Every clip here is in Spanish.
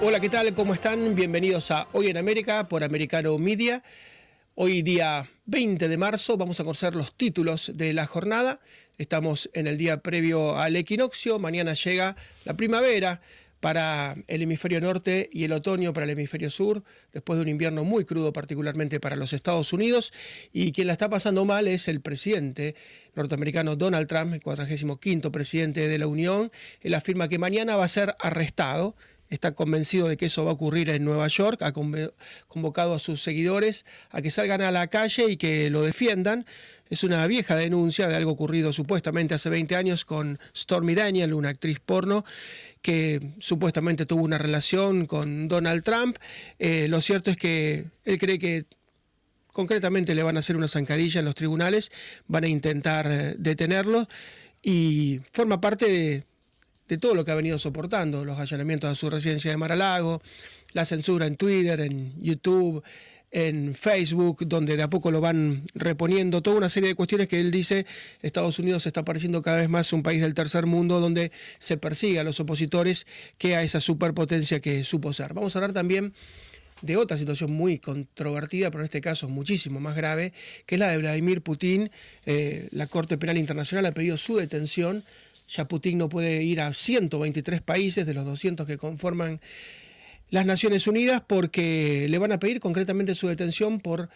Hola, ¿qué tal? ¿Cómo están? Bienvenidos a Hoy en América por Americano Media. Hoy día 20 de marzo vamos a conocer los títulos de la jornada. Estamos en el día previo al equinoccio. Mañana llega la primavera para el hemisferio norte y el otoño para el hemisferio sur, después de un invierno muy crudo, particularmente para los Estados Unidos. Y quien la está pasando mal es el presidente norteamericano Donald Trump, el 45º presidente de la Unión. Él afirma que mañana va a ser arrestado. Está convencido de que eso va a ocurrir en Nueva York. Ha convocado a sus seguidores a que salgan a la calle y que lo defiendan. Es una vieja denuncia de algo ocurrido supuestamente hace 20 años con Stormy Daniels, una actriz porno que supuestamente tuvo una relación con Donald Trump. Lo cierto es que él cree que concretamente le van a hacer una zancadilla en los tribunales, van a intentar detenerlo, y forma parte de todo lo que ha venido soportando: los allanamientos a su residencia de Mar-a-Lago, la censura en Twitter, en YouTube, en Facebook, donde de a poco lo van reponiendo, toda una serie de cuestiones que él dice: Estados Unidos está pareciendo cada vez más un país del tercer mundo donde se persigue a los opositores que a esa superpotencia que supo ser. Vamos a hablar también de otra situación muy controvertida, pero en este caso muchísimo más grave, que es la de Vladimir Putin. La Corte Penal Internacional ha pedido su detención. Ya Putin no puede ir a 123 países de los 200 que conforman las Naciones Unidas, porque le van a pedir concretamente su detención por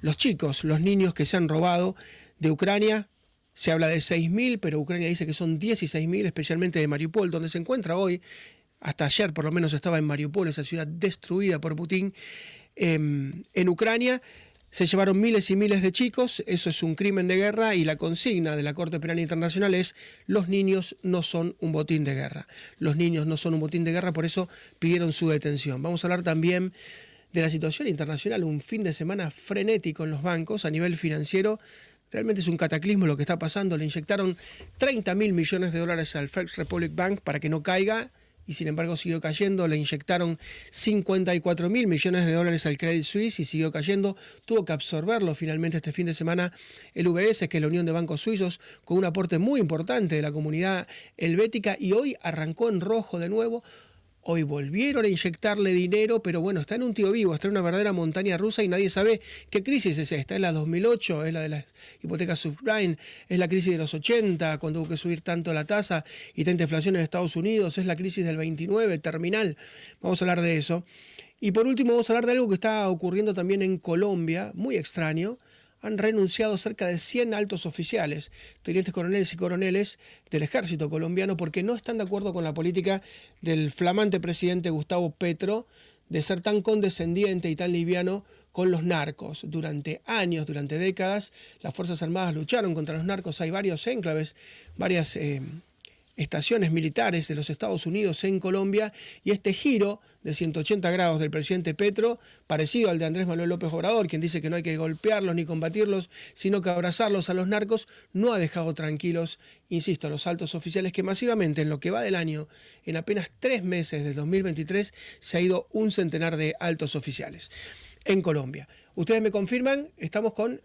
los chicos, los niños que se han robado de Ucrania. Se habla de 6.000, pero Ucrania dice que son 16.000, especialmente de Mariupol, donde se encuentra hoy. Hasta ayer por lo menos estaba en Mariupol, esa ciudad destruida por Putin en Ucrania. Se llevaron miles y miles de chicos. Eso es un crimen de guerra, y la consigna de la Corte Penal Internacional es: los niños no son un botín de guerra. Los niños no son un botín de guerra, por eso pidieron su detención. Vamos a hablar también de la situación internacional. Un fin de semana frenético en los bancos a nivel financiero. Realmente es un cataclismo lo que está pasando. Le inyectaron $30.000 millones al First Republic Bank para que no caiga, y sin embargo siguió cayendo. Le inyectaron $54.000 millones al Credit Suisse y siguió cayendo. Tuvo que absorberlo finalmente este fin de semana el UBS, que es la Unión de Bancos Suizos, con un aporte muy importante de la comunidad helvética, y hoy arrancó en rojo de nuevo. Hoy volvieron a inyectarle dinero, pero bueno, está en un tío vivo, está en una verdadera montaña rusa y nadie sabe qué crisis es esta. ¿Es la 2008? ¿Es la de las hipotecas subprime? ¿Es la crisis de los 80, cuando hubo que subir tanto la tasa y tanta inflación en Estados Unidos? ¿Es la crisis del 29, terminal? Vamos a hablar de eso. Y por último vamos a hablar de algo que está ocurriendo también en Colombia, muy extraño. Han renunciado cerca de 100 altos oficiales, tenientes coroneles y coroneles del ejército colombiano, porque no están de acuerdo con la política del flamante presidente Gustavo Petro de ser tan condescendiente y tan liviano con los narcos. Durante años, durante décadas, las Fuerzas Armadas lucharon contra los narcos. Hay varios enclaves, varias estaciones militares de los Estados Unidos en Colombia, y este giro de 180 grados del presidente Petro, parecido al de Andrés Manuel López Obrador, quien dice que no hay que golpearlos ni combatirlos, sino que abrazarlos a los narcos, no ha dejado tranquilos, insisto, a los altos oficiales, que masivamente en lo que va del año, en apenas 3 meses del 2023, se ha ido un centenar de altos oficiales en Colombia. Ustedes me confirman, estamos con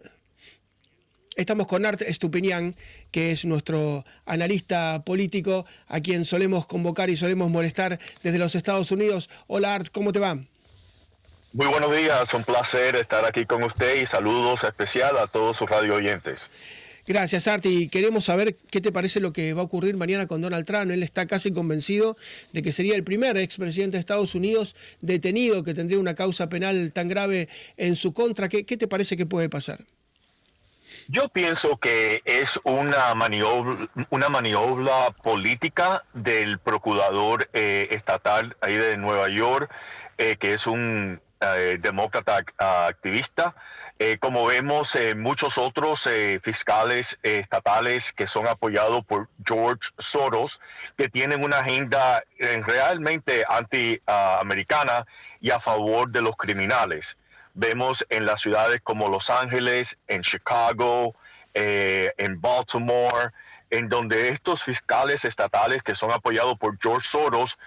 Art Estupiñán, que es nuestro analista político, a quien solemos convocar y solemos molestar desde los Estados Unidos. Hola Art, ¿cómo te va? Muy buenos días, un placer estar aquí con usted, y saludos especial a todos sus radio oyentes. Gracias Art, y queremos saber qué te parece lo que va a ocurrir mañana con Donald Trump. Él está casi convencido de que sería el primer expresidente de Estados Unidos detenido que tendría una causa penal tan grave en su contra. ¿Qué te parece que puede pasar? Yo pienso que es una maniobra política del procurador estatal ahí de Nueva York, que es un demócrata activista. Como vemos, muchos otros fiscales estatales que son apoyados por George Soros, que tienen una agenda realmente anti-americana y a favor de los criminales. Vemos en las ciudades como Los Ángeles, en Chicago, en Baltimore, en donde estos fiscales estatales que son apoyados por George Soros,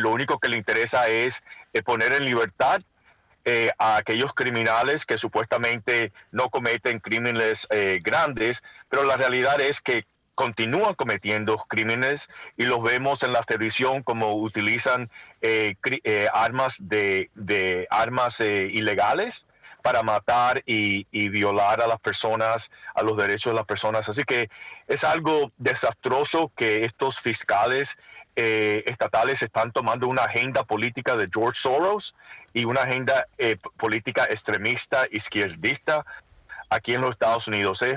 lo único que le interesa es poner en libertad a aquellos criminales que supuestamente no cometen crímenes grandes, pero la realidad es que continúan cometiendo crímenes y los vemos en la televisión como utilizan armas ilegales para matar y violar a las personas, a los derechos de las personas. Así que es algo desastroso que estos fiscales estatales están tomando una agenda política de George Soros y una agenda política extremista, izquierdista, aquí en los Estados Unidos. Es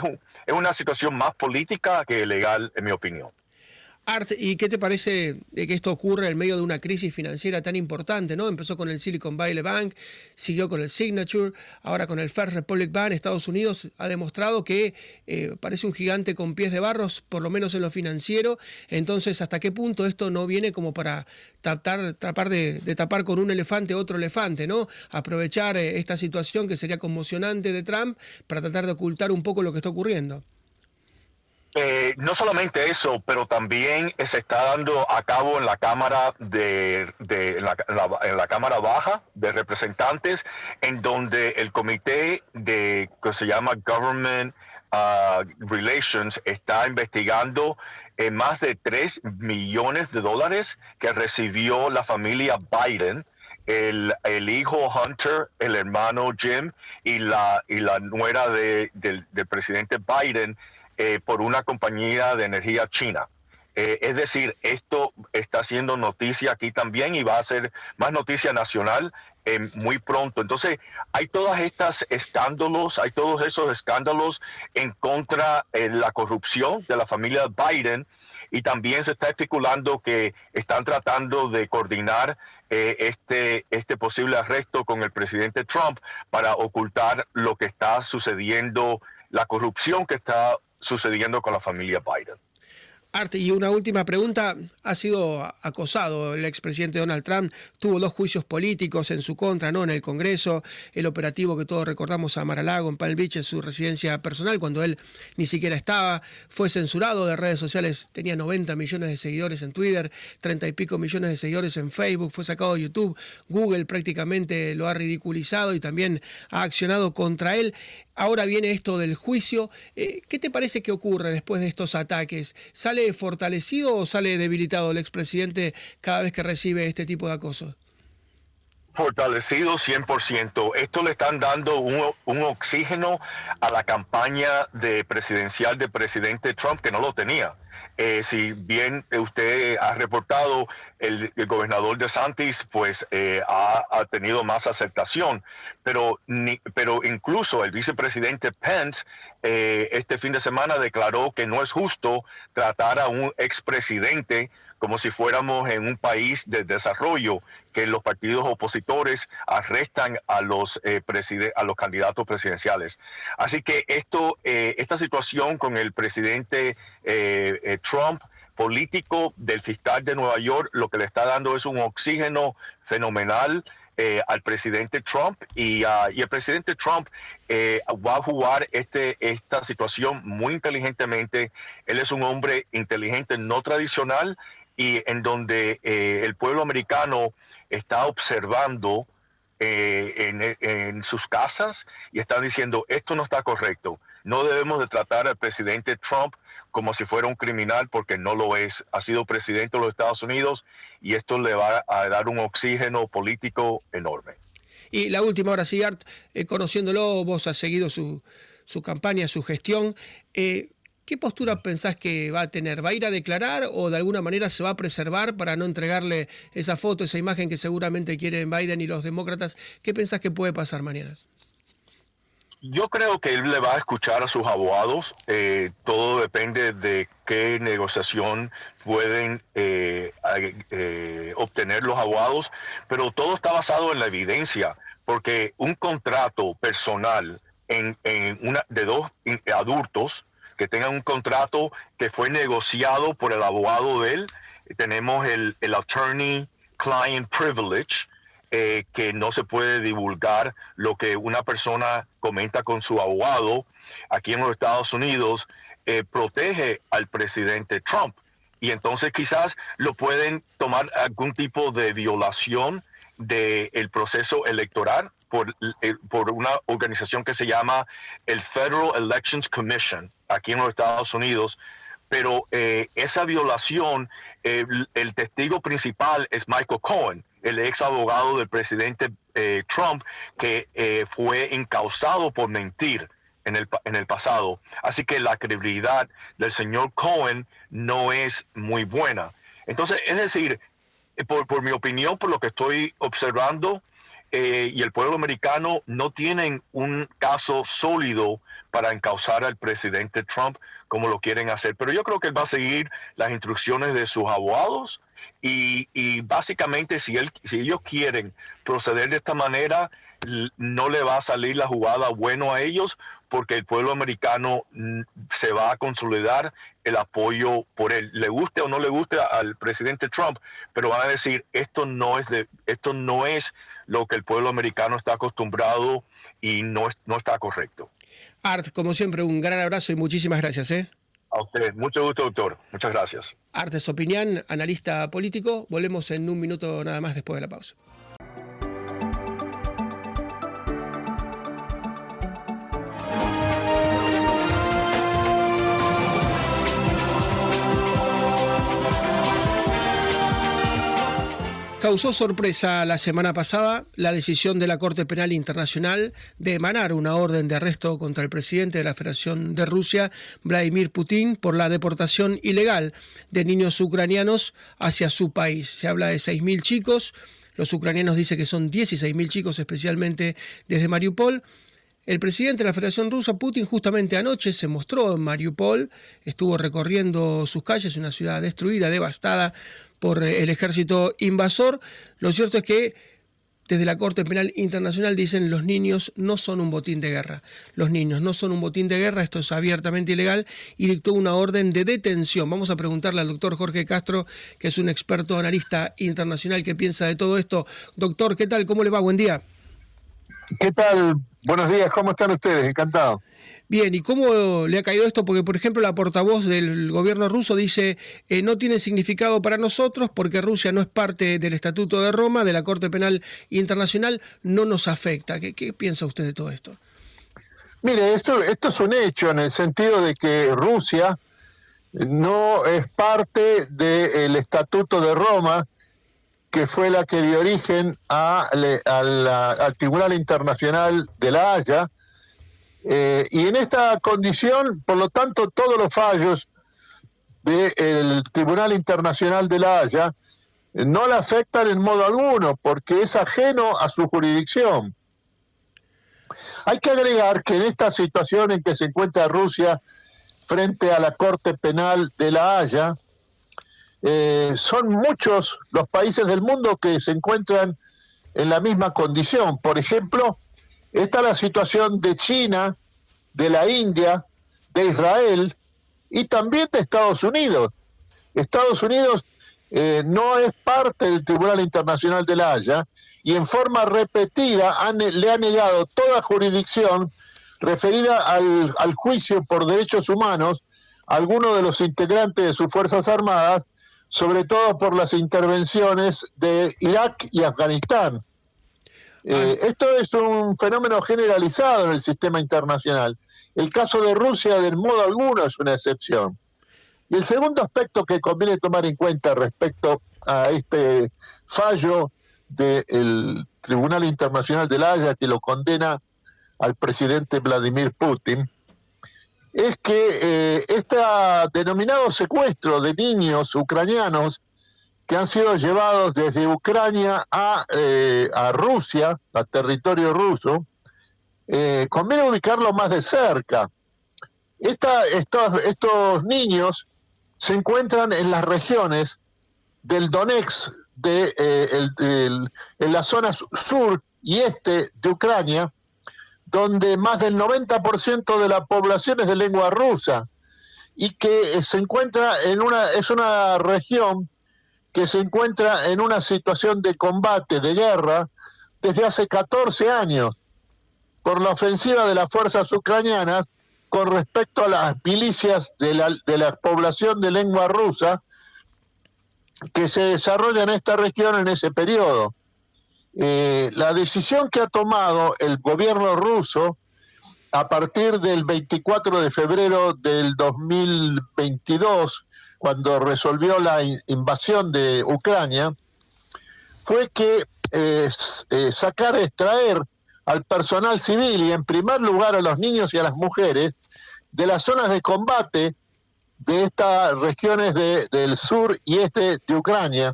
una situación más política que legal, en mi opinión. Art, ¿y qué te parece de que esto ocurre en medio de una crisis financiera tan importante, ¿no? Empezó con el Silicon Valley Bank, siguió con el Signature, ahora con el First Republic Bank. Estados Unidos ha demostrado que parece un gigante con pies de barros, por lo menos en lo financiero. Entonces, ¿hasta qué punto esto no viene como para tapar con un elefante otro elefante, ¿no? Aprovechar esta situación que sería conmocionante de Trump para tratar de ocultar un poco lo que está ocurriendo. No solamente eso, pero también se está dando a cabo en la Cámara en la Cámara Baja de Representantes, en donde el comité de que se llama Government Relations está investigando más de 3 millones de dólares que recibió la familia Biden, el hijo Hunter, el hermano Jim y la nuera del presidente Biden, por una compañía de energía china. Es decir, esto está haciendo noticia aquí también y va a ser más noticia nacional muy pronto. Entonces, hay todas estas escándalos, hay todos esos escándalos en contra de la corrupción de la familia Biden, y también se está especulando que están tratando de coordinar este posible arresto con el presidente Trump para ocultar lo que está sucediendo, la corrupción que está sucediendo con la familia Biden. Art, y una última pregunta. Ha sido acosado el expresidente Donald Trump, tuvo 2 juicios políticos en su contra, ¿no?, en el Congreso, el operativo que todos recordamos a Mar-a-Lago en Palm Beach, en su residencia personal, cuando él ni siquiera estaba, fue censurado de redes sociales, tenía 90 millones de seguidores en Twitter, 30 y pico millones de seguidores en Facebook, fue sacado de YouTube, Google prácticamente lo ha ridiculizado y también ha accionado contra él. Ahora viene esto del juicio. ¿Qué te parece que ocurre después de estos ataques? ¿Sale fortalecido o sale debilitado el expresidente cada vez que recibe este tipo de acoso? Fortalecido 100%. Esto le están dando un oxígeno a la campaña presidencial de presidente Trump, que no lo tenía. Si bien usted ha reportado, el gobernador DeSantis pues ha tenido más aceptación, pero incluso el vicepresidente Pence este fin de semana declaró que no es justo tratar a un expresidente como si fuéramos en un país de desarrollo, que los partidos opositores arrestan a los candidatos presidenciales. Así que esta situación con el presidente Trump, político, del fiscal de Nueva York, lo que le está dando es un oxígeno fenomenal al presidente Trump, y el presidente Trump va a jugar esta situación muy inteligentemente. Él es un hombre inteligente, no tradicional, y en donde el pueblo americano está observando en sus casas y está diciendo, esto no está correcto. No debemos de tratar al presidente Trump como si fuera un criminal, porque no lo es. Ha sido presidente de los Estados Unidos y esto le va a dar un oxígeno político enorme. Y la última, ahora sí, Art, conociéndolo, vos has seguido su campaña, su gestión. ¿Qué postura pensás que va a tener? ¿Va a ir a declarar o de alguna manera se va a preservar para no entregarle esa foto, esa imagen que seguramente quieren Biden y los demócratas? ¿Qué pensás que puede pasar mañana? Yo creo que él le va a escuchar a sus abogados. Todo depende de qué negociación pueden obtener los abogados, pero todo está basado en la evidencia, porque un contrato personal de 2 adultos que tengan un contrato que fue negociado por el abogado de él, tenemos el attorney-client privilege, que no se puede divulgar lo que una persona comenta con su abogado. Aquí en los Estados Unidos protege al presidente Trump, y entonces quizás lo pueden tomar algún tipo de violación del proceso electoral por una organización que se llama el Federal Elections Commission aquí en los Estados Unidos. pero esa violación, el testigo principal es Michael Cohen, el ex abogado del presidente Trump, que fue encausado por mentir en el pasado. Así que la credibilidad del señor Cohen no es muy buena. Entonces, es decir, por mi opinión, por lo que estoy observando, y el pueblo americano no tienen un caso sólido para encausar al presidente Trump como lo quieren hacer. Pero yo creo que él va a seguir las instrucciones de sus abogados y básicamente si ellos quieren proceder de esta manera, no le va a salir la jugada bueno a ellos porque el pueblo americano se va a consolidar el apoyo por él. Le guste o no le guste al presidente Trump, pero van a decir, esto no es lo que el pueblo americano está acostumbrado y no está correcto. Art, como siempre, un gran abrazo y muchísimas gracias. A usted, mucho gusto, doctor. Muchas gracias. Art Sopinián, analista político. Volvemos en un minuto nada más después de la pausa. Causó sorpresa la semana pasada la decisión de la Corte Penal Internacional de emanar una orden de arresto contra el presidente de la Federación de Rusia, Vladimir Putin, por la deportación ilegal de niños ucranianos hacia su país. Se habla de 6.000 chicos, los ucranianos dicen que son 16.000 chicos, especialmente desde Mariupol. El presidente de la Federación Rusa, Putin, justamente anoche se mostró en Mariupol, estuvo recorriendo sus calles, una ciudad destruida, devastada por el ejército invasor. Lo cierto es que desde la Corte Penal Internacional dicen los niños no son un botín de guerra. Los niños no son un botín de guerra, esto es abiertamente ilegal, y dictó una orden de detención. Vamos a preguntarle al doctor Jorge Castro, que es un experto analista internacional que piensa de todo esto. Doctor, ¿qué tal? ¿Cómo le va? Buen día. ¿Qué tal? Buenos días, ¿cómo están ustedes? Encantado. Bien, ¿y cómo le ha caído esto? Porque, por ejemplo, la portavoz del gobierno ruso dice no tiene significado para nosotros porque Rusia no es parte del Estatuto de Roma, de la Corte Penal Internacional, no nos afecta. ¿Qué piensa usted de todo esto? Mire, esto es un hecho en el sentido de que Rusia no es parte del Estatuto de Roma, que fue la que dio origen al Tribunal Internacional de La Haya, y en esta condición, por lo tanto, todos los fallos del Tribunal Internacional de La Haya no la afectan en modo alguno, porque es ajeno a su jurisdicción. Hay que agregar que en esta situación en que se encuentra Rusia frente a la Corte Penal de La Haya, son muchos los países del mundo que se encuentran en la misma condición. Por ejemplo, está la situación de China, de la India, de Israel y también de Estados Unidos. Estados Unidos no es parte del Tribunal Internacional de La Haya y en forma repetida le ha negado toda jurisdicción referida al juicio por derechos humanos a algunos de los integrantes de sus Fuerzas Armadas, sobre todo por las intervenciones de Irak y Afganistán. Esto es un fenómeno generalizado en el sistema internacional. El caso de Rusia, de modo alguno, es una excepción. Y el segundo aspecto que conviene tomar en cuenta respecto a este fallo del Tribunal Internacional de La Haya, que lo condena al presidente Vladimir Putin, es que este denominado secuestro de niños ucranianos que han sido llevados desde Ucrania a Rusia, a territorio ruso, conviene ubicarlo más de cerca. Estos niños se encuentran en las regiones del Donetsk, en las zonas sur y este de Ucrania, donde más del 90% de la población es de lengua rusa y que se encuentra es una región que se encuentra en una situación de combate, de guerra, desde hace 14 años, por la ofensiva de las fuerzas ucranianas con respecto a las milicias de la población de lengua rusa que se desarrolla en esta región en ese periodo. La decisión que ha tomado el gobierno ruso a partir del 24 de febrero del 2022, cuando resolvió la invasión de Ucrania, fue que sacar, extraer al personal civil y en primer lugar a los niños y a las mujeres de las zonas de combate de estas regiones del sur y este de Ucrania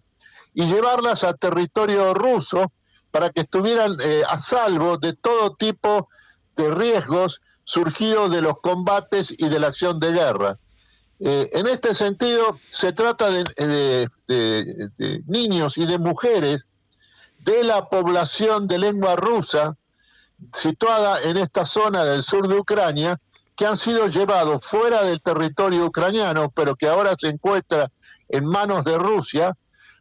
y llevarlas a territorio ruso para que estuvieran a salvo de todo tipo de riesgos surgidos de los combates y de la acción de guerra. En este sentido, se trata de niños y de mujeres de la población de lengua rusa situada en esta zona del sur de Ucrania, que han sido llevados fuera del territorio ucraniano, pero que ahora se encuentra en manos de Rusia,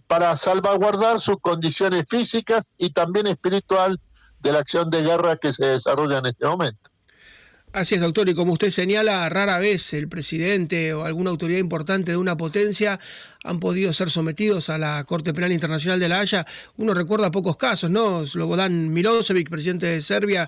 para salvaguardar sus condiciones físicas y también espiritual de la acción de guerra que se desarrolla en este momento. Así es, doctor, y como usted señala, rara vez el presidente o alguna autoridad importante de una potencia han podido ser sometidos a la Corte Penal Internacional de La Haya. Uno recuerda pocos casos, ¿no? Slobodan Milosevic, presidente de Serbia,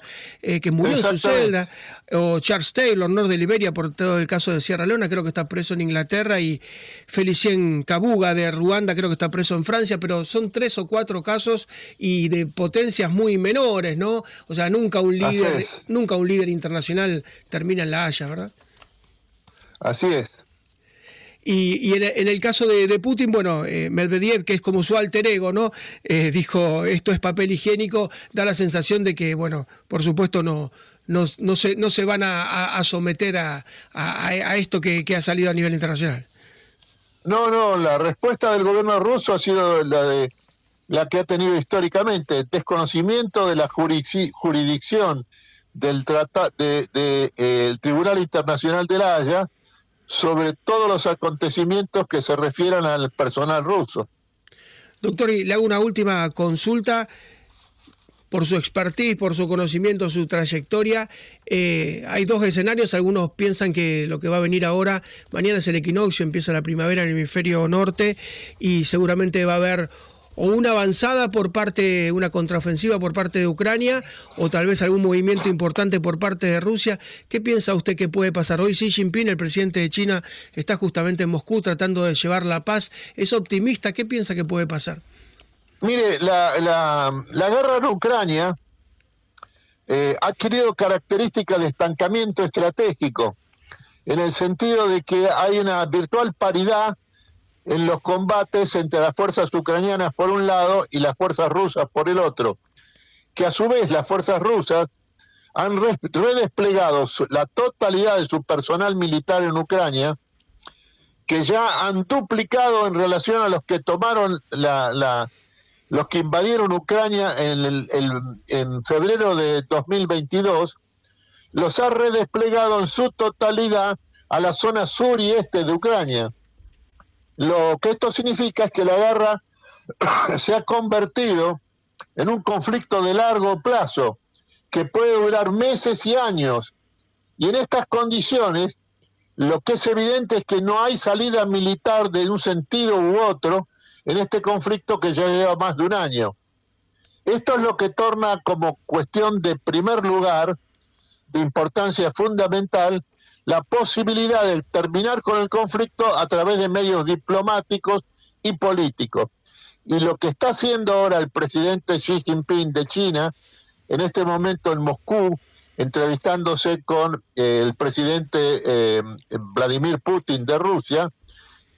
que murió en su celda, o Charles Taylor, Nord de Liberia, por todo el caso de Sierra Leona, creo que está preso en Inglaterra, y Felicien Kabuga de Ruanda, creo que está preso en Francia, pero son 3 o 4 casos y de potencias muy menores, ¿no? O sea, nunca un líder internacional termina en La Haya, ¿verdad? Así es. Y en el caso de Putin, bueno, Medvedev, que es como su alter ego, ¿no? Dijo, esto es papel higiénico, da la sensación de que, bueno, por supuesto no se van a someter a esto que ha salido a nivel internacional. No, la respuesta del gobierno ruso ha sido la que ha tenido históricamente, desconocimiento de la jurisdicción del Tribunal Internacional de La Haya sobre todos los acontecimientos que se refieran al personal ruso. Doctor, y le hago una última consulta. Por su expertise, por su conocimiento, su trayectoria, hay 2 escenarios. Algunos piensan que lo que va a venir ahora, mañana es el equinoccio, empieza la primavera en el hemisferio norte y seguramente va a haber o una avanzada una contraofensiva por parte de Ucrania, o tal vez algún movimiento importante por parte de Rusia. ¿Qué piensa usted que puede pasar? Hoy Xi Jinping, el presidente de China, está justamente en Moscú tratando de llevar la paz. ¿Es optimista? ¿Qué piensa que puede pasar? Mire, la guerra en Ucrania ha adquirido características de estancamiento estratégico, en el sentido de que hay una virtual paridad en los combates entre las fuerzas ucranianas por un lado y las fuerzas rusas por el otro, que a su vez las fuerzas rusas han redesplegado la totalidad de su personal militar en Ucrania, que ya han duplicado en relación a los que tomaron los que invadieron Ucrania en febrero de 2022, los ha redesplegado en su totalidad a la zona sur y este de Ucrania. Lo que esto significa es que la guerra se ha convertido en un conflicto de largo plazo que puede durar meses y años. Y en estas condiciones, lo que es evidente es que no hay salida militar de un sentido u otro en este conflicto que ya lleva más de un año. Esto es lo que torna como cuestión de primer lugar, de importancia fundamental, la posibilidad de terminar con el conflicto a través de medios diplomáticos y políticos. Y lo que está haciendo ahora el presidente Xi Jinping de China, en este momento en Moscú, entrevistándose con el presidente Vladimir Putin de Rusia,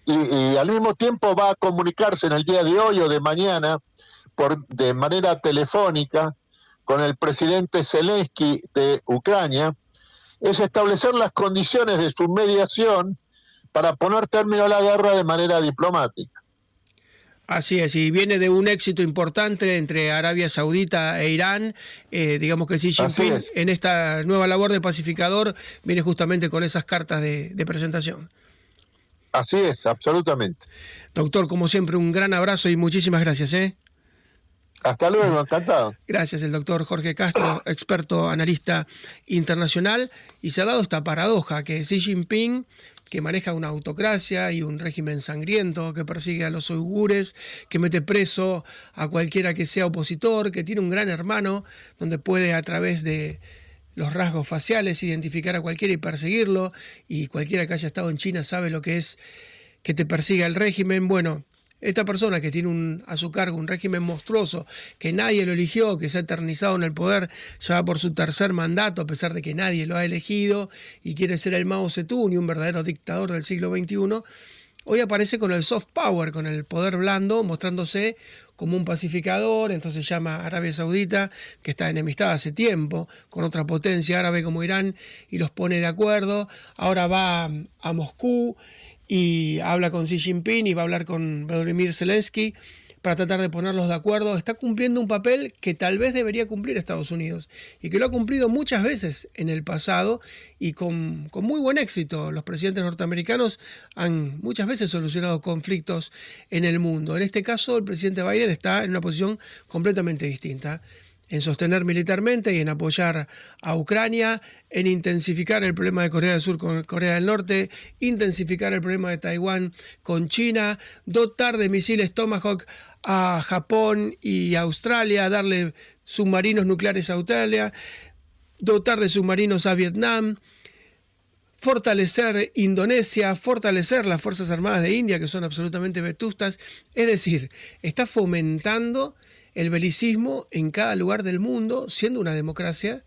y al mismo tiempo va a comunicarse en el día de hoy o de mañana de manera telefónica con el presidente Zelensky de Ucrania, es establecer las condiciones de su mediación para poner término a la guerra de manera diplomática. Así es, y viene de un éxito importante entre Arabia Saudita e Irán. Digamos que Xi Jinping, en esta nueva labor de pacificador, viene justamente con esas cartas de presentación. Así es, absolutamente. Doctor, como siempre, un gran abrazo y muchísimas gracias, Hasta luego, encantado. Gracias, el doctor Jorge Castro, experto analista internacional. Y se ha dado esta paradoja que Xi Jinping, que maneja una autocracia y un régimen sangriento, que persigue a los uigures, que mete preso a cualquiera que sea opositor, que tiene un gran hermano donde puede a través de los rasgos faciales, identificar a cualquiera y perseguirlo, y cualquiera que haya estado en China sabe lo que es que te persiga el régimen. Bueno, esta persona que tiene a su cargo un régimen monstruoso, que nadie lo eligió, que se ha eternizado en el poder, ya va por su tercer mandato a pesar de que nadie lo ha elegido, y quiere ser el Mao Zedong y un verdadero dictador del siglo XXI, hoy aparece con el soft power, con el poder blando, mostrándose como un pacificador. Entonces llama a Arabia Saudita, que está enemistada hace tiempo con otra potencia árabe como Irán, y los pone de acuerdo. Ahora va a Moscú y habla con Xi Jinping y va a hablar con Vladimir Zelensky para tratar de ponerlos de acuerdo. Está cumpliendo un papel que tal vez debería cumplir Estados Unidos y que lo ha cumplido muchas veces en el pasado y con muy buen éxito. Los presidentes norteamericanos han muchas veces solucionado conflictos en el mundo. En este caso, el presidente Biden está en una posición completamente distinta, en sostener militarmente y en apoyar a Ucrania, en intensificar el problema de Corea del Sur con Corea del Norte, intensificar el problema de Taiwán con China, dotar de misiles Tomahawk a Japón y Australia, darle submarinos nucleares a Australia, dotar de submarinos a Vietnam, fortalecer Indonesia, fortalecer las Fuerzas Armadas de India, que son absolutamente vetustas. Es decir, está fomentando el belicismo en cada lugar del mundo, siendo una democracia,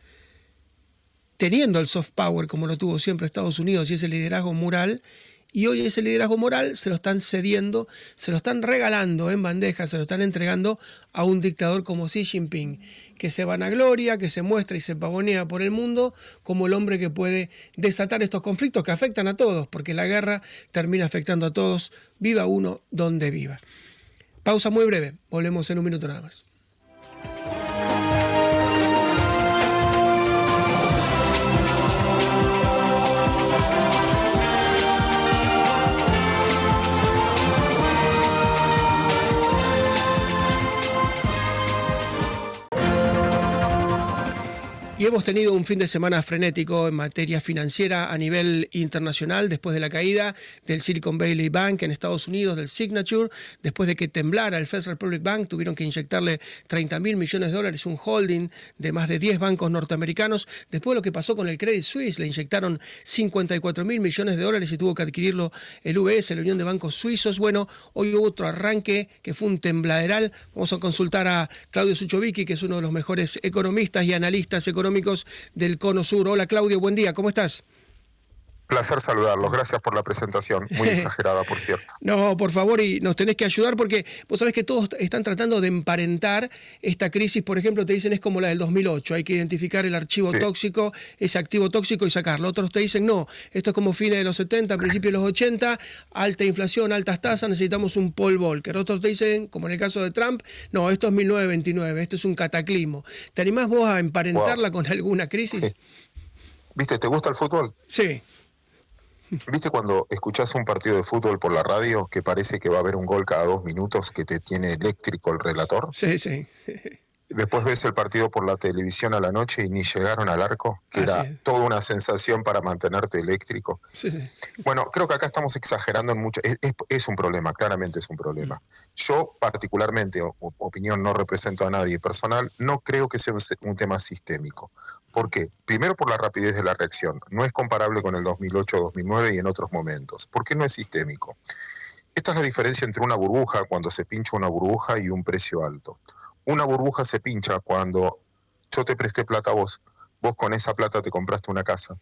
teniendo el soft power como lo tuvo siempre Estados Unidos y ese liderazgo moral, y hoy ese liderazgo moral se lo están cediendo, se lo están regalando en bandeja, se lo están entregando a un dictador como Xi Jinping, que se vanagloria, que se muestra y se pavonea por el mundo como el hombre que puede desatar estos conflictos que afectan a todos, porque la guerra termina afectando a todos, viva uno donde viva. Pausa muy breve, volvemos en un minuto nada más. Y hemos tenido un fin de semana frenético en materia financiera a nivel internacional después de la caída del Silicon Valley Bank en Estados Unidos, del Signature, después de que temblara el First Republic Bank, tuvieron que inyectarle $30.000 millones, un holding de más de 10 bancos norteamericanos. Después de lo que pasó con el Credit Suisse, le inyectaron $54.000 millones y tuvo que adquirirlo el UBS, la Unión de Bancos Suizos. Bueno, hoy hubo otro arranque que fue un tembladeral. Vamos a consultar a Claudio Zuchovicki, que es uno de los mejores economistas y analistas económicos del Cono Sur. Hola Claudio, buen día, ¿cómo estás? Placer saludarlos, gracias por la presentación, muy exagerada por cierto. No, por favor, y nos tenés que ayudar porque vos sabés que todos están tratando de emparentar esta crisis, por ejemplo te dicen es como la del 2008, hay que identificar el archivo tóxico, ese activo tóxico y sacarlo. Otros te dicen no, esto es como fines de los 70, principios de los 80, alta inflación, altas tasas, necesitamos un Paul Volcker. Otros te dicen, como en el caso de Trump, no, esto es 1929, esto es un cataclismo. ¿Te animás vos a emparentarla con alguna crisis? Sí. ¿Viste? ¿Te gusta el fútbol? Sí. ¿Viste cuando escuchás un partido de fútbol por la radio que parece que va a haber un gol cada 2 minutos que te tiene eléctrico el relator? Sí, sí. Después ves el partido por la televisión a la noche y ni llegaron al arco, que era toda una sensación para mantenerte eléctrico. Sí, sí. Bueno, creo que acá estamos exagerando en mucho. Es un problema, claramente es un problema. Yo particularmente, opinión no represento a nadie personal, no creo que sea un tema sistémico. ¿Por qué? Primero por la rapidez de la reacción. No es comparable con el 2008, 2009 y en otros momentos. ¿Por qué no es sistémico? Esta es la diferencia entre una burbuja, cuando se pincha una burbuja, y un precio alto. Una burbuja se pincha cuando yo te presté plata a vos, vos con esa plata te compraste una casa,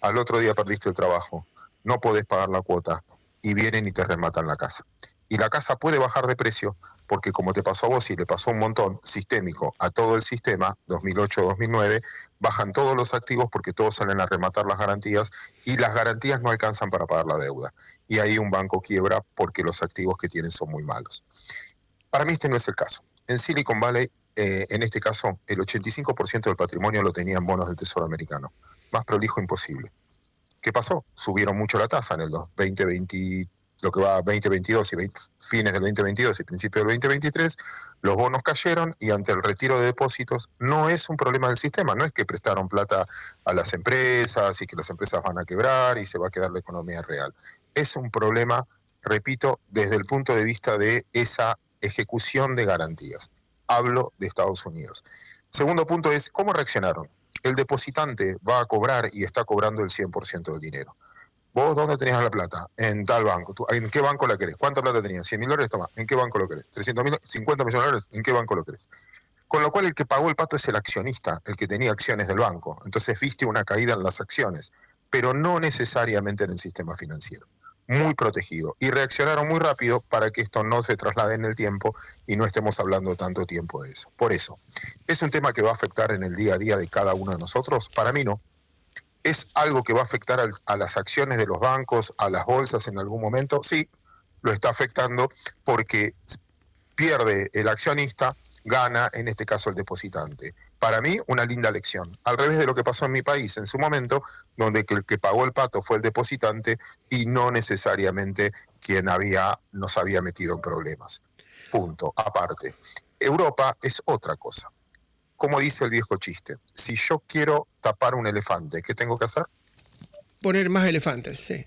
al otro día perdiste el trabajo, no podés pagar la cuota y vienen y te rematan la casa. Y la casa puede bajar de precio porque como te pasó a vos y le pasó un montón, sistémico, a todo el sistema, 2008-2009, bajan todos los activos porque todos salen a rematar las garantías y las garantías no alcanzan para pagar la deuda. Y ahí un banco quiebra porque los activos que tienen son muy malos. Para mí este no es el caso. En Silicon Valley, en este caso, el 85% del patrimonio lo tenían bonos del Tesoro americano. Más prolijo imposible. ¿Qué pasó? Subieron mucho la tasa en el 2020, lo que va 2022 y fines del 2022 y principios del 2023. Los bonos cayeron y ante el retiro de depósitos no es un problema del sistema. No es que prestaron plata a las empresas y que las empresas van a quebrar y se va a quedar la economía real. Es un problema, repito, desde el punto de vista de esa ejecución de garantías. Hablo de Estados Unidos. Segundo punto es, ¿cómo reaccionaron? el depositante va a cobrar y está cobrando el 100% del dinero. ¿Vos dónde tenías la plata? En tal banco. ¿En qué banco la querés? ¿Cuánta plata tenías? $100,000, toma. ¿En qué banco lo querés? $300,000, $50 millones, ¿en qué banco lo querés? Con lo cual el que pagó el pato es el accionista, el que tenía acciones del banco. Entonces viste una caída en las acciones, pero no necesariamente en el sistema financiero. Muy protegido. Y reaccionaron muy rápido para que esto no se traslade en el tiempo y no estemos hablando tanto tiempo de eso. Por eso, ¿es un tema que va a afectar en el día a día de cada uno de nosotros? Para mí no. ¿Es algo que va a afectar a las acciones de los bancos, a las bolsas en algún momento? Sí, lo está afectando porque pierde el accionista, gana en este caso el depositante. Para mí, una linda lección. Al revés de lo que pasó en mi país en su momento, donde el que pagó el pato fue el depositante y no necesariamente quien nos había metido en problemas. Punto. Aparte. Europa es otra cosa. Como dice el viejo chiste, si yo quiero tapar un elefante, ¿qué tengo que hacer? Poner más elefantes, sí.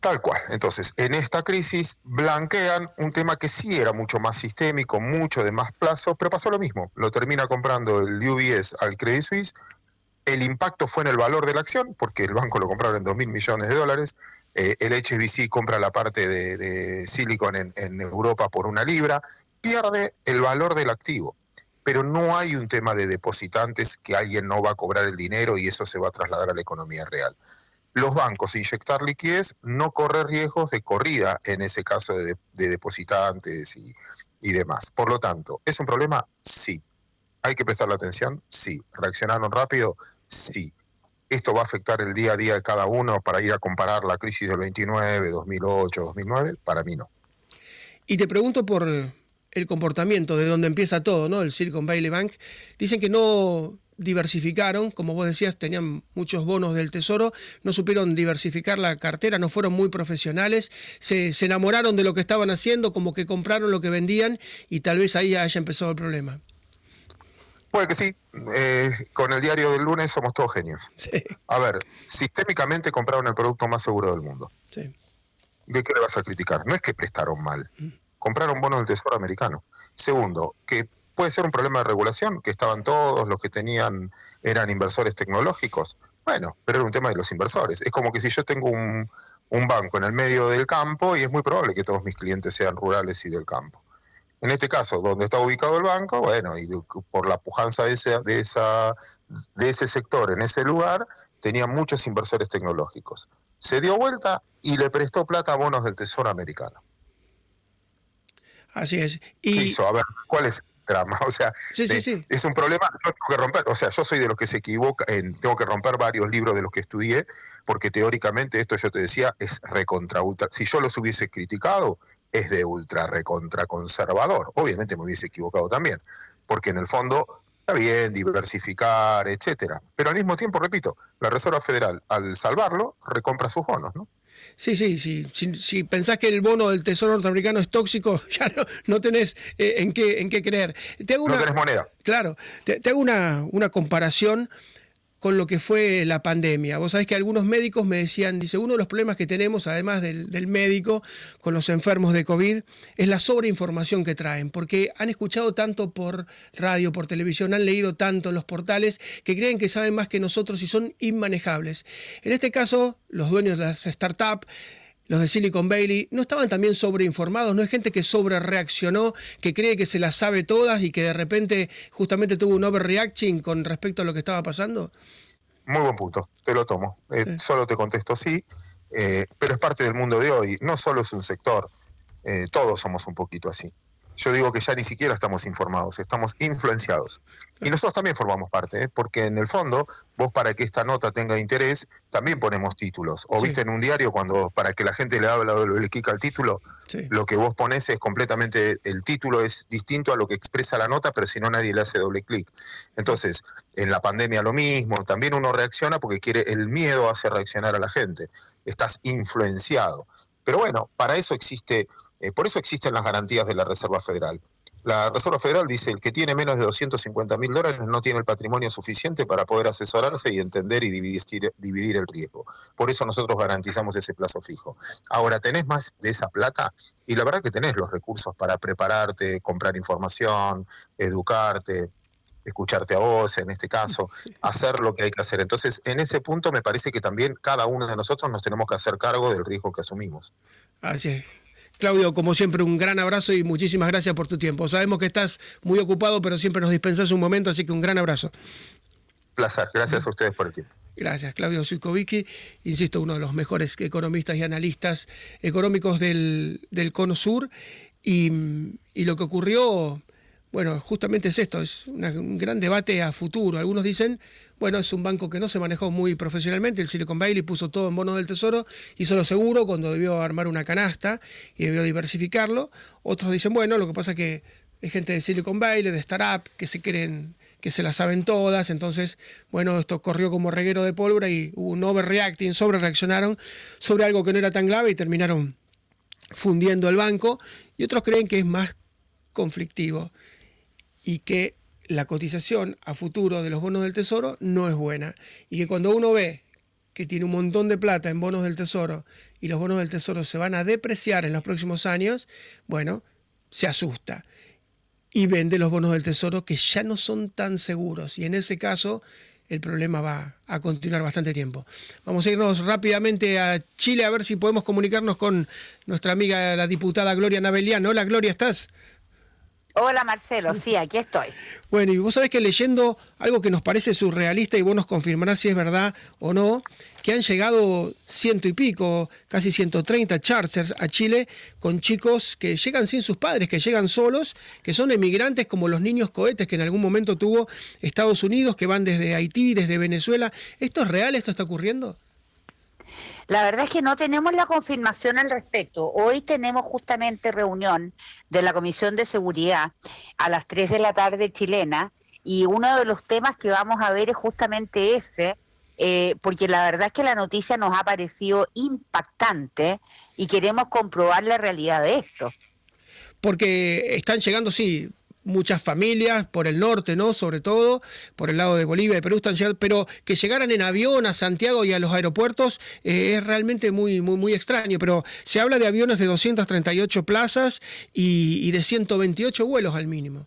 Tal cual. Entonces, en esta crisis blanquean un tema que sí era mucho más sistémico, mucho de más plazo, pero pasó lo mismo. Lo termina comprando el UBS al Credit Suisse. El impacto fue en el valor de la acción, porque el banco lo compraron en $2.000 millones. El HSBC compra la parte de Silicon en Europa por $1. Pierde el valor del activo. Pero no hay un tema de depositantes que alguien no va a cobrar el dinero y eso se va a trasladar a la economía real. Los bancos, inyectar liquidez, no corre riesgos de corrida en ese caso de depositantes y demás. Por lo tanto, ¿es un problema? Sí. ¿Hay que prestarle atención? Sí. ¿Reaccionaron rápido? Sí. ¿Esto va a afectar el día a día de cada uno para ir a comparar la crisis del 29, 2008, 2009? Para mí no. Y te pregunto por el comportamiento, de donde empieza todo, ¿no? El Silicon Valley Bank. Dicen que no diversificaron, como vos decías, tenían muchos bonos del Tesoro, no supieron diversificar la cartera, no fueron muy profesionales, se enamoraron de lo que estaban haciendo, como que compraron lo que vendían y tal vez ahí haya empezado el problema. Puede que sí. Con el diario del lunes somos todos genios. Sí. A ver, sistémicamente compraron el producto más seguro del mundo. Sí. ¿De qué le vas a criticar? No es que prestaron mal. Compraron bonos del Tesoro americano. Segundo, que puede ser un problema de regulación, que estaban todos los que tenían, eran inversores tecnológicos. Bueno, pero era un tema de los inversores. Es como que si yo tengo un banco en el medio del campo, y es muy probable que todos mis clientes sean rurales y del campo. En este caso, donde está ubicado el banco, bueno, y por la pujanza de ese sector en ese lugar, tenía muchos inversores tecnológicos. Se dio vuelta y le prestó plata a bonos del Tesoro americano. Así es. Y ¿qué hizo? A ver, ¿cuál es el drama? O sea, sí. Es un problema, yo tengo que romper, o sea, yo soy de los que se equivoca, tengo que romper varios libros de los que estudié, porque teóricamente esto, yo te decía, es recontra ultra. Si yo los hubiese criticado, es de ultra recontra conservador. Obviamente me hubiese equivocado también, porque en el fondo está bien diversificar, etcétera. Pero al mismo tiempo, repito, la Reserva Federal, al salvarlo, recompra sus bonos, ¿no? Sí. Si pensás que el bono del Tesoro norteamericano es tóxico, ya no tenés en qué creer. No tenés moneda. Claro. Te hago una comparación con lo que fue la pandemia. Vos sabés que algunos médicos me decían, dice, uno de los problemas que tenemos, además del médico, con los enfermos de COVID, es la sobreinformación que traen, porque han escuchado tanto por radio, por televisión, han leído tanto en los portales, que creen que saben más que nosotros y son inmanejables. En este caso, los dueños de las startups, los de Silicon Valley, ¿no estaban también sobreinformados? ¿No hay gente que sobrereaccionó, que cree que se las sabe todas y que de repente justamente tuvo un overreacting con respecto a lo que estaba pasando? Muy buen punto, te lo tomo. Sí. Solo te contesto sí, pero es parte del mundo de hoy. No solo es un sector, todos somos un poquito así. Yo digo que ya ni siquiera estamos informados, estamos influenciados. Y nosotros también formamos parte, porque en el fondo, vos para que esta nota tenga interés, también ponemos títulos. O sí. Viste en un diario, cuando para que la gente le habla o le clica al título, sí. Lo que vos ponés es completamente, el título es distinto a lo que expresa la nota, pero si no nadie le hace doble clic. Entonces, en la pandemia lo mismo, también uno reacciona porque quiere, el miedo hace reaccionar a la gente. Estás influenciado. Pero bueno, para eso existe, por eso existen las garantías de la Reserva Federal. La Reserva Federal dice, el que tiene menos de $250,000 no tiene el patrimonio suficiente para poder asesorarse y entender y dividir el riesgo. Por eso nosotros garantizamos ese plazo fijo. Ahora, tenés más de esa plata y la verdad que tenés los recursos para prepararte, comprar información, educarte, escucharte a vos, en este caso, hacer lo que hay que hacer. Entonces, en ese punto me parece que también cada uno de nosotros nos tenemos que hacer cargo del riesgo que asumimos. Así es. Claudio, como siempre, un gran abrazo y muchísimas gracias por tu tiempo. Sabemos que estás muy ocupado, pero siempre nos dispensás un momento, así que un gran abrazo. Placer, gracias a ustedes por el tiempo. Gracias, Claudio Zuchovicki, insisto, uno de los mejores economistas y analistas económicos del Cono Sur. Y lo que ocurrió, bueno, justamente es esto, es un gran debate a futuro. Algunos dicen, bueno, es un banco que no se manejó muy profesionalmente, el Silicon Valley puso todo en bonos del tesoro, hizo lo seguro cuando debió armar una canasta y debió diversificarlo. Otros dicen, bueno, lo que pasa es que hay gente de Silicon Valley, de startup, que se creen que se las saben todas, entonces, bueno, esto corrió como reguero de pólvora y hubo un overreacting, sobrereaccionaron sobre algo que no era tan grave y terminaron fundiendo el banco, y otros creen que es más conflictivo y que la cotización a futuro de los bonos del tesoro no es buena, y que cuando uno ve que tiene un montón de plata en bonos del tesoro y los bonos del tesoro se van a depreciar en los próximos años, bueno, se asusta y vende los bonos del tesoro que ya no son tan seguros. Y en ese caso el problema va a continuar bastante tiempo. Vamos a irnos rápidamente a Chile a ver si podemos comunicarnos con nuestra amiga, la diputada Gloria Navaleandi. Hola Gloria, ¿estás? Hola Marcelo, sí, aquí estoy. Bueno, y vos sabés que leyendo algo que nos parece surrealista, y vos nos confirmarás si es verdad o no, que han llegado 100 y pico, casi 130 charters a Chile con chicos que llegan sin sus padres, que llegan solos, que son emigrantes como los niños cohetes que en algún momento tuvo Estados Unidos, que van desde Haití, desde Venezuela. ¿Esto es real? ¿Esto está ocurriendo? La verdad es que no tenemos la confirmación al respecto. Hoy tenemos justamente reunión de la Comisión de Seguridad a las 3 de la tarde chilena, y uno de los temas que vamos a ver es justamente ese, porque la verdad es que la noticia nos ha parecido impactante y queremos comprobar la realidad de esto. Porque están llegando, sí, muchas familias por el norte, ¿no? Sobre todo por el lado de Bolivia y Perú están llegando, pero que llegaran en avión a Santiago y a los aeropuertos es realmente muy, muy, muy extraño. Pero se habla de aviones de 238 plazas y de 128 vuelos al mínimo.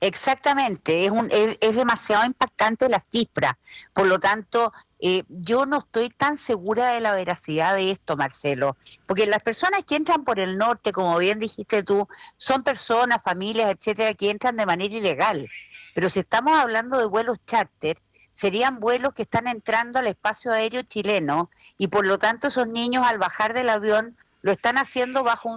Exactamente, es demasiado impactante la cifra. Por lo tanto, yo no estoy tan segura de la veracidad de esto, Marcelo, porque las personas que entran por el norte, como bien dijiste tú, son personas, familias, etcétera, que entran de manera ilegal. Pero si estamos hablando de vuelos charter, serían vuelos que están entrando al espacio aéreo chileno, y por lo tanto esos niños al bajar del avión lo están haciendo bajo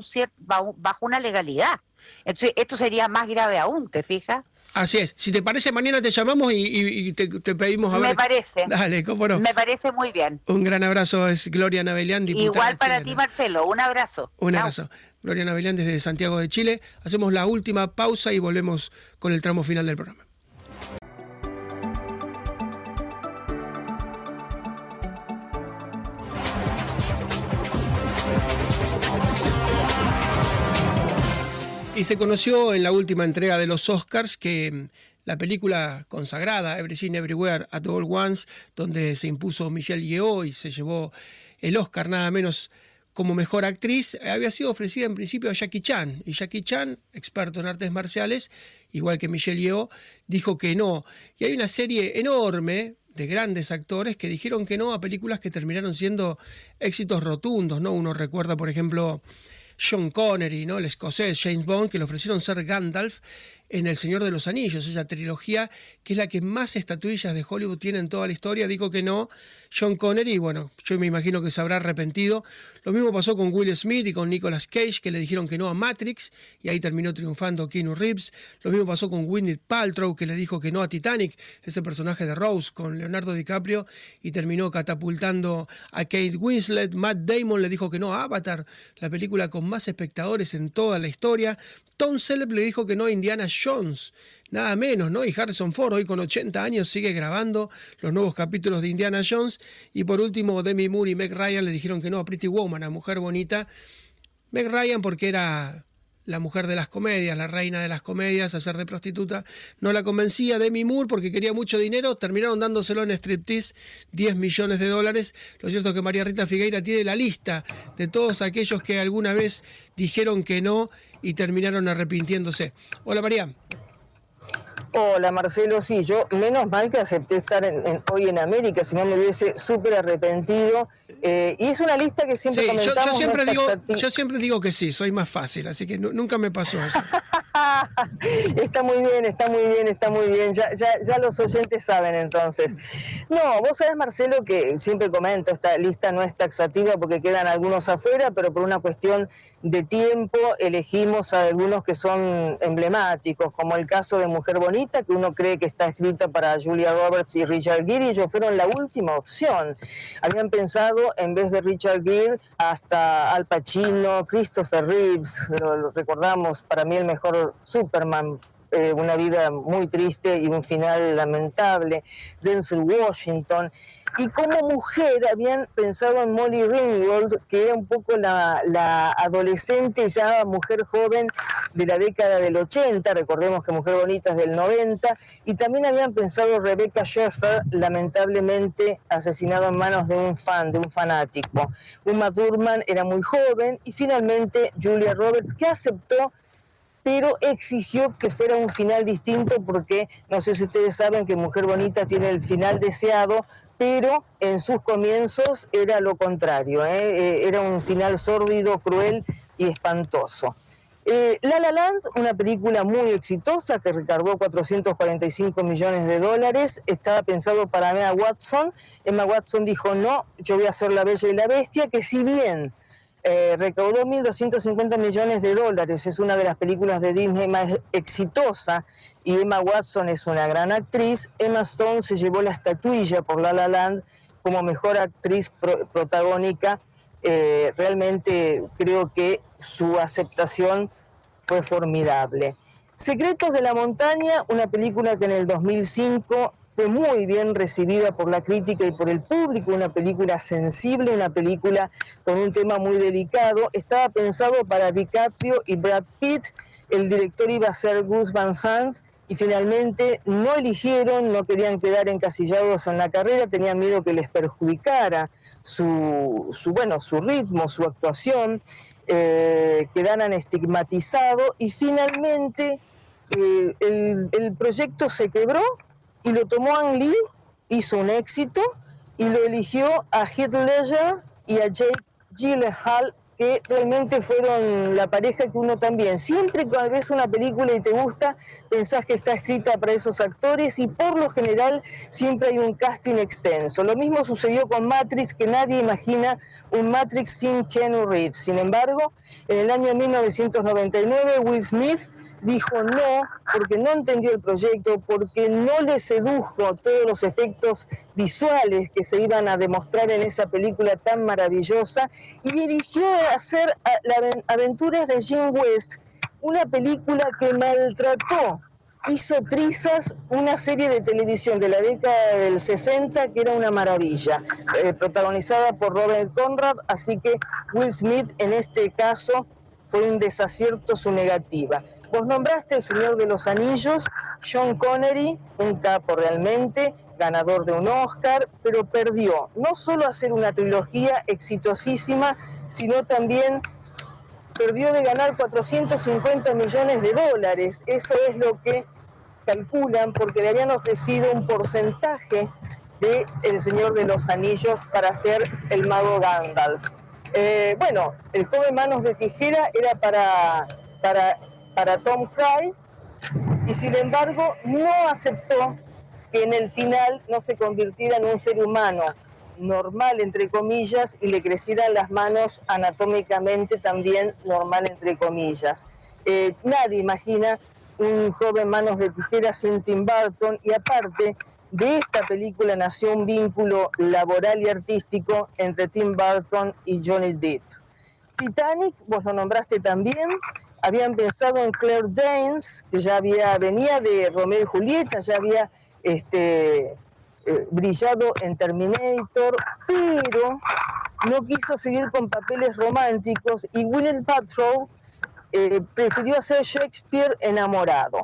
una legalidad. Entonces esto sería más grave aún, ¿te fijas? Así es. Si te parece, mañana te llamamos y te pedimos a ver. Me parece. Dale, cómo no. Me parece muy bien. Un gran abrazo, es Gloria Navaleandi. Igual para ti, Marcelo. Un abrazo. Un abrazo. Gloria Navaleandi desde Santiago de Chile. Hacemos la última pausa y volvemos con el tramo final del programa. Y se conoció en la última entrega de los Oscars que la película consagrada Everything Everywhere at All Once, donde se impuso Michelle Yeoh y se llevó el Oscar nada menos como mejor actriz, había sido ofrecida en principio a Jackie Chan. Y Jackie Chan, experto en artes marciales, igual que Michelle Yeoh, dijo que no. Y hay una serie enorme de grandes actores que dijeron que no a películas que terminaron siendo éxitos rotundos, ¿no? Uno recuerda, por ejemplo, Sean Connery, ¿no? El escocés James Bond, que le ofrecieron ser Gandalf en El Señor de los Anillos, esa trilogía que es la que más estatuillas de Hollywood tiene en toda la historia. Dijo que no Sean Connery, bueno, yo me imagino que se habrá arrepentido. Lo mismo pasó con Will Smith y con Nicolas Cage, que le dijeron que no a Matrix, y ahí terminó triunfando Keanu Reeves. Lo mismo pasó con Gwyneth Paltrow, que le dijo que no a Titanic, ese personaje de Rose con Leonardo DiCaprio, y terminó catapultando a Kate Winslet. Matt Damon le dijo que no a Avatar, la película con más espectadores en toda la historia. Tom Selleck le dijo que no a Indiana Jones, nada menos, ¿no? Y Harrison Ford, hoy con 80 años, sigue grabando los nuevos capítulos de Indiana Jones. Y por último, Demi Moore y Meg Ryan le dijeron que no a Pretty Woman, a Mujer Bonita. Meg Ryan porque era la mujer de las comedias, la reina de las comedias, hacer de prostituta no la convencía. Demi Moore porque quería mucho dinero, terminaron dándoselo en striptease, $10 millones. Lo cierto es que María Rita Figueira tiene la lista de todos aquellos que alguna vez dijeron que no y terminaron arrepintiéndose. Hola María. Hola Marcelo, sí, yo menos mal que acepté estar hoy en América, si no me hubiese súper arrepentido. Y es una lista que siempre comentamos. Yo siempre digo que sí, soy más fácil, así que nunca me pasó eso. Está muy bien. Ya los oyentes saben entonces. No, vos sabés, Marcelo, que siempre comento, esta lista no es taxativa porque quedan algunos afuera, pero por una cuestión de tiempo elegimos a algunos que son emblemáticos, como el caso de Mujer Bonita, que uno cree que está escrita para Julia Roberts y Richard Gere, y ellos fueron la última opción. Habían pensado, en vez de Richard Gere, hasta Al Pacino, Christopher Reeves, lo recordamos, para mí el mejor Superman, una vida muy triste y un final lamentable, Denzel Washington. Y como mujer habían pensado en Molly Ringwald, que era un poco la adolescente, ya mujer joven de la década del 80, recordemos que Mujer Bonita es del 90, y también habían pensado Rebecca Sheffer, lamentablemente asesinada en manos de un fan, de un fanático. Uma Thurman era muy joven, y finalmente Julia Roberts, que aceptó, pero exigió que fuera un final distinto porque, no sé si ustedes saben que Mujer Bonita tiene el final deseado, pero en sus comienzos era lo contrario, era un final sórdido, cruel y espantoso. La La Land, una película muy exitosa que recaudó $445 millones, estaba pensado para Emma Watson. Emma Watson dijo, no, yo voy a hacer La Bella y la Bestia, que si bien recaudó $1.250 millones, es una de las películas de Disney más exitosa y Emma Watson es una gran actriz. Emma Stone se llevó la estatuilla por La La Land como mejor actriz protagónica. Realmente creo que su aceptación fue formidable. Secretos de la Montaña, una película que en el 2005 fue muy bien recibida por la crítica y por el público, una película sensible, una película con un tema muy delicado. Estaba pensado para DiCaprio y Brad Pitt, el director iba a ser Gus Van Sant, y finalmente no eligieron, no querían quedar encasillados en la carrera, tenían miedo que les perjudicara su ritmo, su actuación, quedaran estigmatizados, y finalmente el proyecto se quebró y lo tomó Ang Lee, hizo un éxito, y lo eligió a Heath Ledger y a Jake Gyllenhaal, que realmente fueron la pareja que uno también. Siempre cuando ves una película y te gusta, pensás que está escrita para esos actores, y por lo general siempre hay un casting extenso. Lo mismo sucedió con Matrix, que nadie imagina un Matrix sin Keanu Reeves. Sin embargo, en el año 1999 Will Smith dijo no, porque no entendió el proyecto, porque no le sedujo todos los efectos visuales que se iban a demostrar en esa película tan maravillosa, y dirigió a hacer las aventuras de Jim West, una película que maltrató, hizo trizas una serie de televisión de la década del 60 que era una maravilla, protagonizada por Robert Conrad, así que Will Smith en este caso fue un desacierto su negativa. Vos nombraste El Señor de los Anillos, Sean Connery, un capo realmente, ganador de un Oscar, pero perdió no solo hacer una trilogía exitosísima, sino también perdió de ganar $450 millones. Eso es lo que calculan, porque le habían ofrecido un porcentaje de El Señor de los Anillos para ser el mago Gandalf. El joven Manos de Tijera era para Tom Cruise, y sin embargo no aceptó que en el final no se convirtiera en un ser humano normal, entre comillas, y le crecieran las manos anatómicamente también normal, entre comillas. Nadie imagina un joven Manos de Tijera sin Tim Burton, y aparte de esta película nació un vínculo laboral y artístico entre Tim Burton y Johnny Depp. Titanic, vos lo nombraste también, habían pensado en Claire Danes, que ya venía de Romeo y Julieta, ya había brillado en Terminator, pero no quiso seguir con papeles románticos, y Gwyneth Paltrow prefirió hacer Shakespeare enamorado.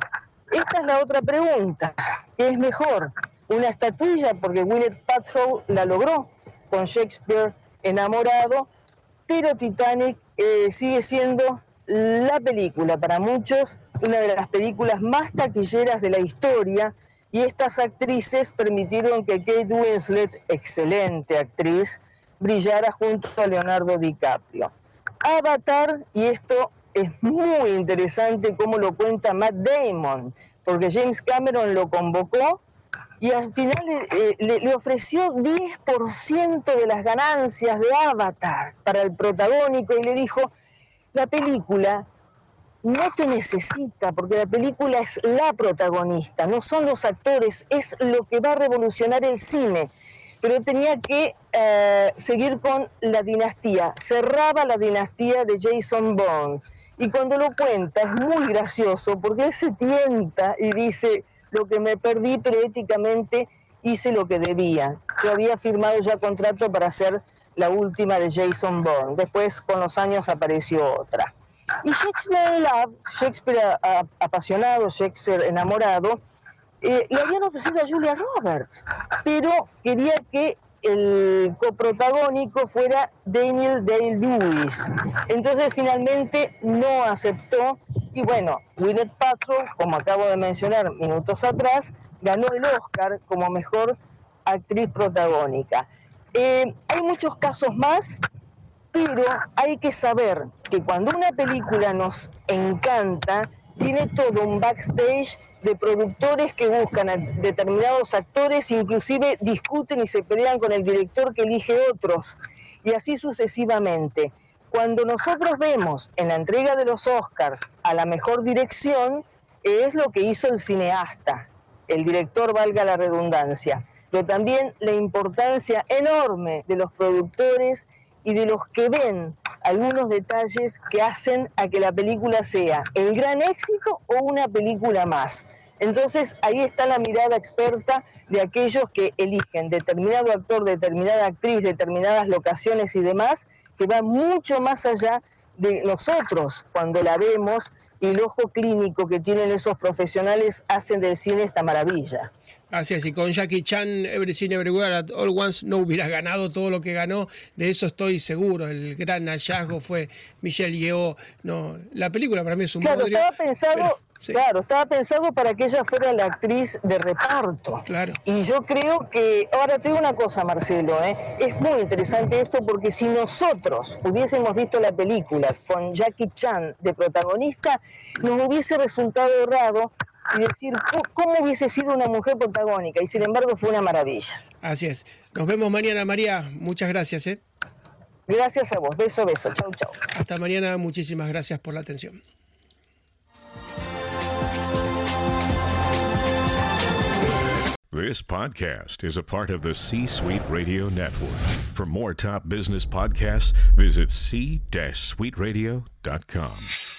Esta es la otra pregunta, ¿qué es mejor? Una estatuilla, porque Gwyneth Paltrow la logró con Shakespeare enamorado, pero Titanic sigue siendo la película para muchos una de las películas más taquilleras de la historia, y estas actrices permitieron que Kate Winslet, excelente actriz, brillara junto a Leonardo DiCaprio. Avatar, y esto es muy interesante cómo lo cuenta Matt Damon, porque James Cameron lo convocó y al final le ofreció 10% de las ganancias de Avatar para el protagónico y le dijo, la película no te necesita, porque la película es la protagonista, no son los actores, es lo que va a revolucionar el cine. Pero tenía que seguir con la dinastía, cerraba la dinastía de Jason Bourne. Y cuando lo cuenta es muy gracioso, porque él se tienta y dice, lo que me perdí, pero éticamente hice lo que debía. Yo había firmado ya contrato para hacer la última de Jason Bourne. Después, con los años, apareció otra. Y Shakespeare in Love, Shakespeare apasionado, Shakespeare enamorado, le habían ofrecido a Julia Roberts, pero quería que el coprotagónico fuera Daniel Day-Lewis. Entonces finalmente no aceptó y bueno, Gwyneth Paltrow, como acabo de mencionar minutos atrás, ganó el Oscar como mejor actriz protagónica. Hay muchos casos más, pero hay que saber que cuando una película nos encanta, tiene todo un backstage de productores que buscan a determinados actores, inclusive discuten y se pelean con el director que elige otros, y así sucesivamente. Cuando nosotros vemos en la entrega de los Oscars a la mejor dirección, es lo que hizo el cineasta, el director, valga la redundancia, pero también la importancia enorme de los productores y de los que ven algunos detalles que hacen a que la película sea el gran éxito o una película más. Entonces ahí está la mirada experta de aquellos que eligen determinado actor, determinada actriz, determinadas locaciones y demás, que va mucho más allá de nosotros cuando la vemos, y el ojo clínico que tienen esos profesionales hacen del cine esta maravilla. Así es, y con Jackie Chan, Everything Everywhere at All Once, no hubiera ganado todo lo que ganó, de eso estoy seguro. El gran hallazgo fue Michelle Yeoh. No, la película para mí es un bodrio. Estaba pensado para que ella fuera la actriz de reparto. Claro. Y yo creo que, ahora te digo una cosa, Marcelo, es muy interesante esto, porque si nosotros hubiésemos visto la película con Jackie Chan de protagonista, nos hubiese resultado errado y decir cómo hubiese sido una mujer protagónica, y sin embargo fue una maravilla. Así es. Nos vemos mañana, María. Muchas gracias. Gracias a vos. Beso, beso. Chau, chau. Hasta mañana. Muchísimas gracias por la atención. This podcast is a part of the C-Suite Radio Network. For more top business podcasts, visit c-suiteradio.com.